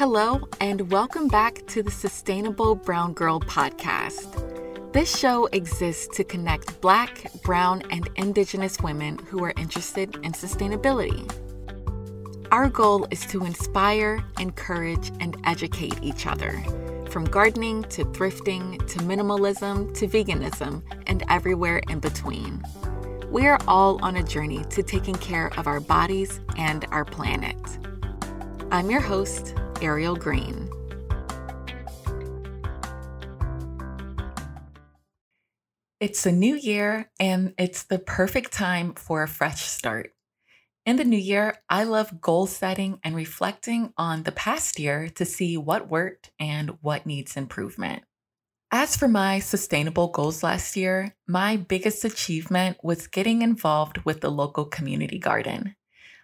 Hello, and welcome back to the Sustainable Brown Girl podcast. This show exists to connect Black, Brown, and Indigenous women who are interested in sustainability. Our goal is to inspire, encourage, and educate each other, from gardening to thrifting to minimalism to veganism and everywhere in between. We are all on a journey to taking care of our bodies and our planet. I'm your host, Ariel Green. It's a new year, and it's the perfect time for a fresh start. In the new year, I love goal setting and reflecting on the past year to see what worked and what needs improvement. As for my sustainable goals last year, my biggest achievement was getting involved with the local community garden.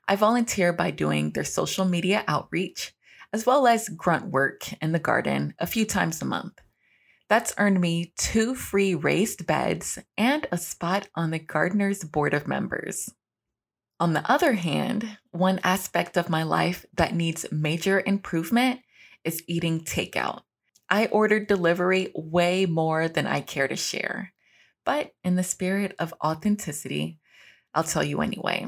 I volunteer by doing their social media outreach, as well as grunt work in the garden a few times a month. That's earned me 2 free raised beds and a spot on the gardener's board of members. On the other hand, one aspect of my life that needs major improvement is eating takeout. I ordered delivery way more than I care to share, but in the spirit of authenticity, I'll tell you anyway.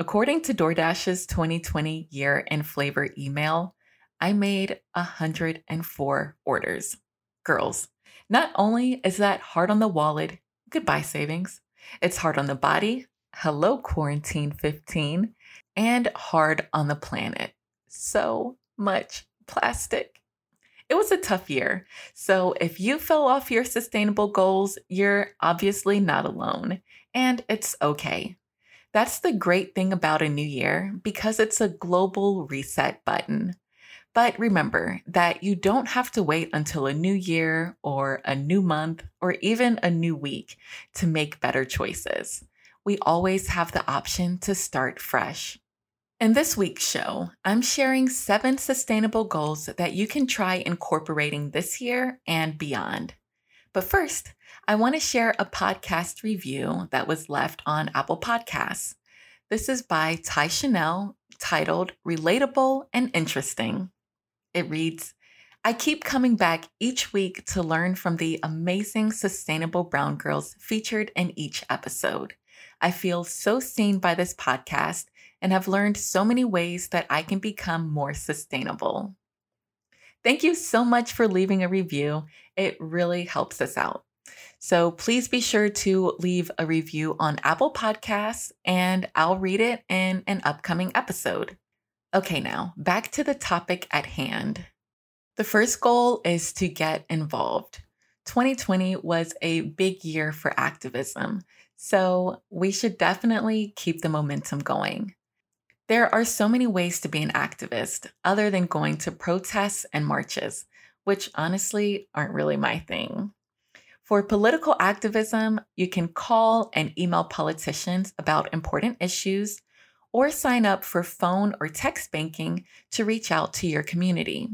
According to DoorDash's 2020 Year in Flavor email, I made 104 orders. Girls, not only is that hard on the wallet, goodbye savings, it's hard on the body, hello quarantine 15, and hard on the planet. So much plastic. It was a tough year, so if you fell off your sustainable goals, you're obviously not alone, and it's okay. That's the great thing about a new year, because it's a global reset button. But remember that you don't have to wait until a new year or a new month or even a new week to make better choices. We always have the option to start fresh. In this week's show, I'm sharing 7 sustainable goals that you can try incorporating this year and beyond. But first, I want to share a podcast review that was left on Apple Podcasts. This is by Ty Chanel, titled Relatable and Interesting. It reads, I keep coming back each week to learn from the amazing sustainable brown girls featured in each episode. I feel so seen by this podcast and have learned so many ways that I can become more sustainable. Thank you so much for leaving a review. It really helps us out. So please be sure to leave a review on Apple Podcasts, and I'll read it in an upcoming episode. Okay, now back to the topic at hand. The first goal is to get involved. 2020 was a big year for activism, so we should definitely keep the momentum going. There are so many ways to be an activist other than going to protests and marches, which honestly aren't really my thing. For political activism, you can call and email politicians about important issues or sign up for phone or text banking to reach out to your community.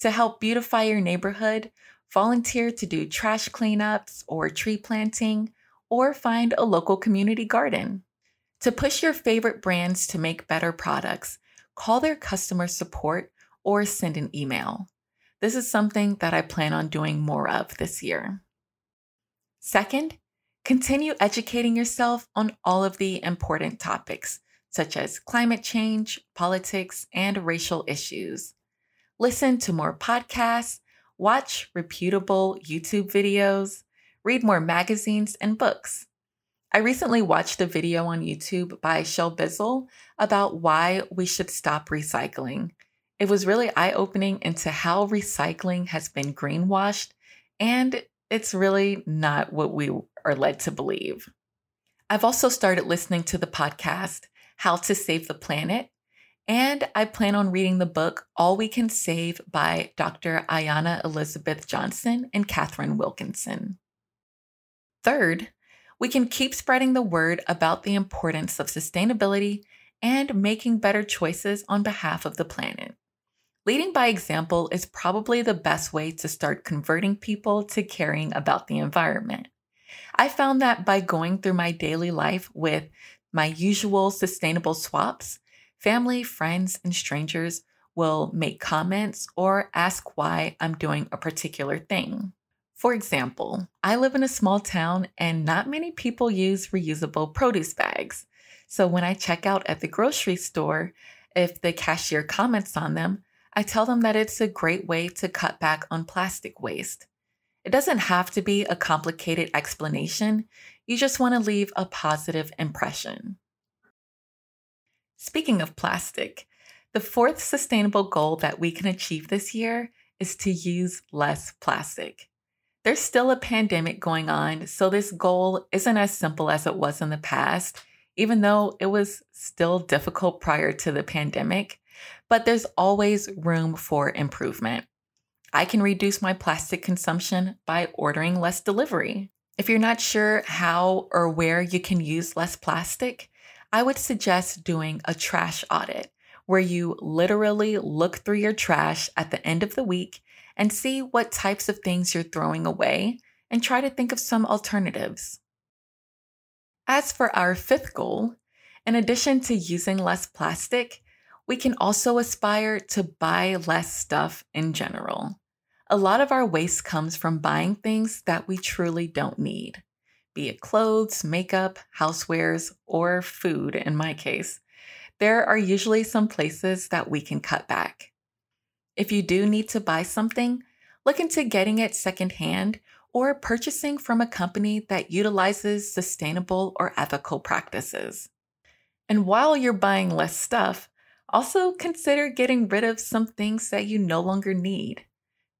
To help beautify your neighborhood, volunteer to do trash cleanups or tree planting, or find a local community garden. To push your favorite brands to make better products, call their customer support or send an email. This is something that I plan on doing more of this year. Second, continue educating yourself on all of the important topics, such as climate change, politics, and racial issues. Listen to more podcasts, watch reputable YouTube videos, read more magazines and books. I recently watched a video on YouTube by Shell Bizzle about why we should stop recycling. It was really eye-opening into how recycling has been greenwashed, and it's really not what we are led to believe. I've also started listening to the podcast, How to Save the Planet, and I plan on reading the book, All We Can Save by Dr. Ayana Elizabeth Johnson and Catherine Wilkinson. Third, we can keep spreading the word about the importance of sustainability and making better choices on behalf of the planet. Leading by example is probably the best way to start converting people to caring about the environment. I found that by going through my daily life with my usual sustainable swaps, family, friends, and strangers will make comments or ask why I'm doing a particular thing. For example, I live in a small town and not many people use reusable produce bags. So when I check out at the grocery store, if the cashier comments on them, I tell them that it's a great way to cut back on plastic waste. It doesn't have to be a complicated explanation. You just want to leave a positive impression. Speaking of plastic, the fourth sustainable goal that we can achieve this year is to use less plastic. There's still a pandemic going on, so this goal isn't as simple as it was in the past, even though it was still difficult prior to the pandemic, but there's always room for improvement. I can reduce my plastic consumption by ordering less delivery. If you're not sure how or where you can use less plastic, I would suggest doing a trash audit, where you literally look through your trash at the end of the week and see what types of things you're throwing away and try to think of some alternatives. As for our fifth goal, in addition to using less plastic, we can also aspire to buy less stuff in general. A lot of our waste comes from buying things that we truly don't need, be it clothes, makeup, housewares, or food in my case. There are usually some places that we can cut back. If you do need to buy something, look into getting it secondhand or purchasing from a company that utilizes sustainable or ethical practices. And while you're buying less stuff, also consider getting rid of some things that you no longer need.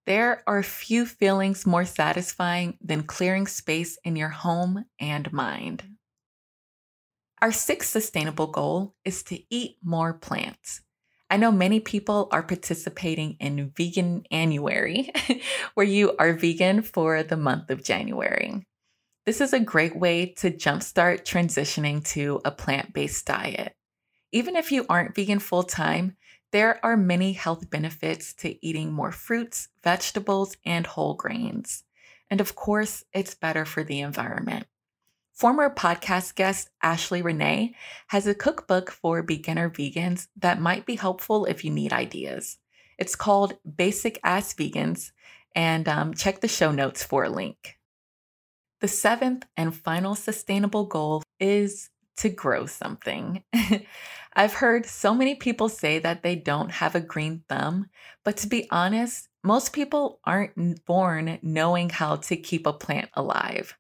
There are few feelings more satisfying than clearing space in your home and mind. Our sixth sustainable goal is to eat more plants. I know many people are participating in Veganuary, where you are vegan for the month of January. This is a great way to jumpstart transitioning to a plant-based diet. Even if you aren't vegan full-time, there are many health benefits to eating more fruits, vegetables, and whole grains. And of course, it's better for the environment. Former podcast guest Ashley Renee has a cookbook for beginner vegans that might be helpful if you need ideas. It's called Basic Ass Vegans, and check the show notes for a link. The seventh and final sustainable goal is to grow something. I've heard so many people say that they don't have a green thumb, but to be honest, most people aren't born knowing how to keep a plant alive.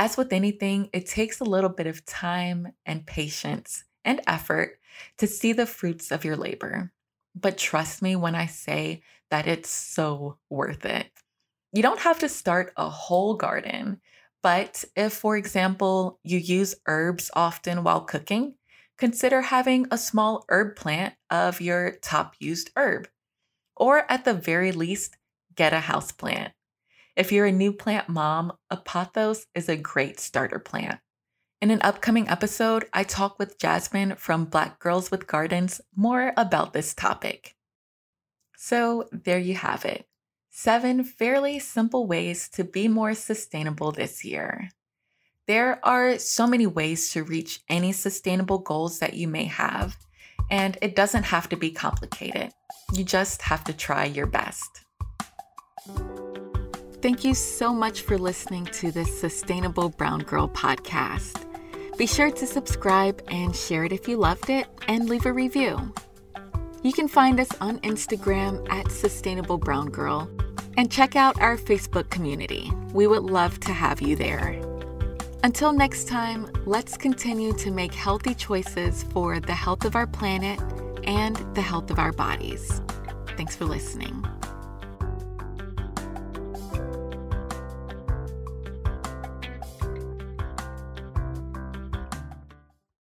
As with anything, it takes a little bit of time and patience and effort to see the fruits of your labor. But trust me when I say that it's so worth it. You don't have to start a whole garden. But if, for example, you use herbs often while cooking, consider having a small herb plant of your top used herb. Or at the very least, get a houseplant. If you're a new plant mom, a pothos is a great starter plant. In an upcoming episode, I talk with Jasmine from Black Girls with Gardens more about this topic. So there you have it. 7 fairly simple ways to be more sustainable this year. There are so many ways to reach any sustainable goals that you may have, and it doesn't have to be complicated. You just have to try your best. Thank you so much for listening to this Sustainable Brown Girl podcast. Be sure to subscribe and share it if you loved it, and leave a review. You can find us on Instagram at Sustainable Brown Girl. And check out our Facebook community. We would love to have you there. Until next time, let's continue to make healthy choices for the health of our planet and the health of our bodies. Thanks for listening.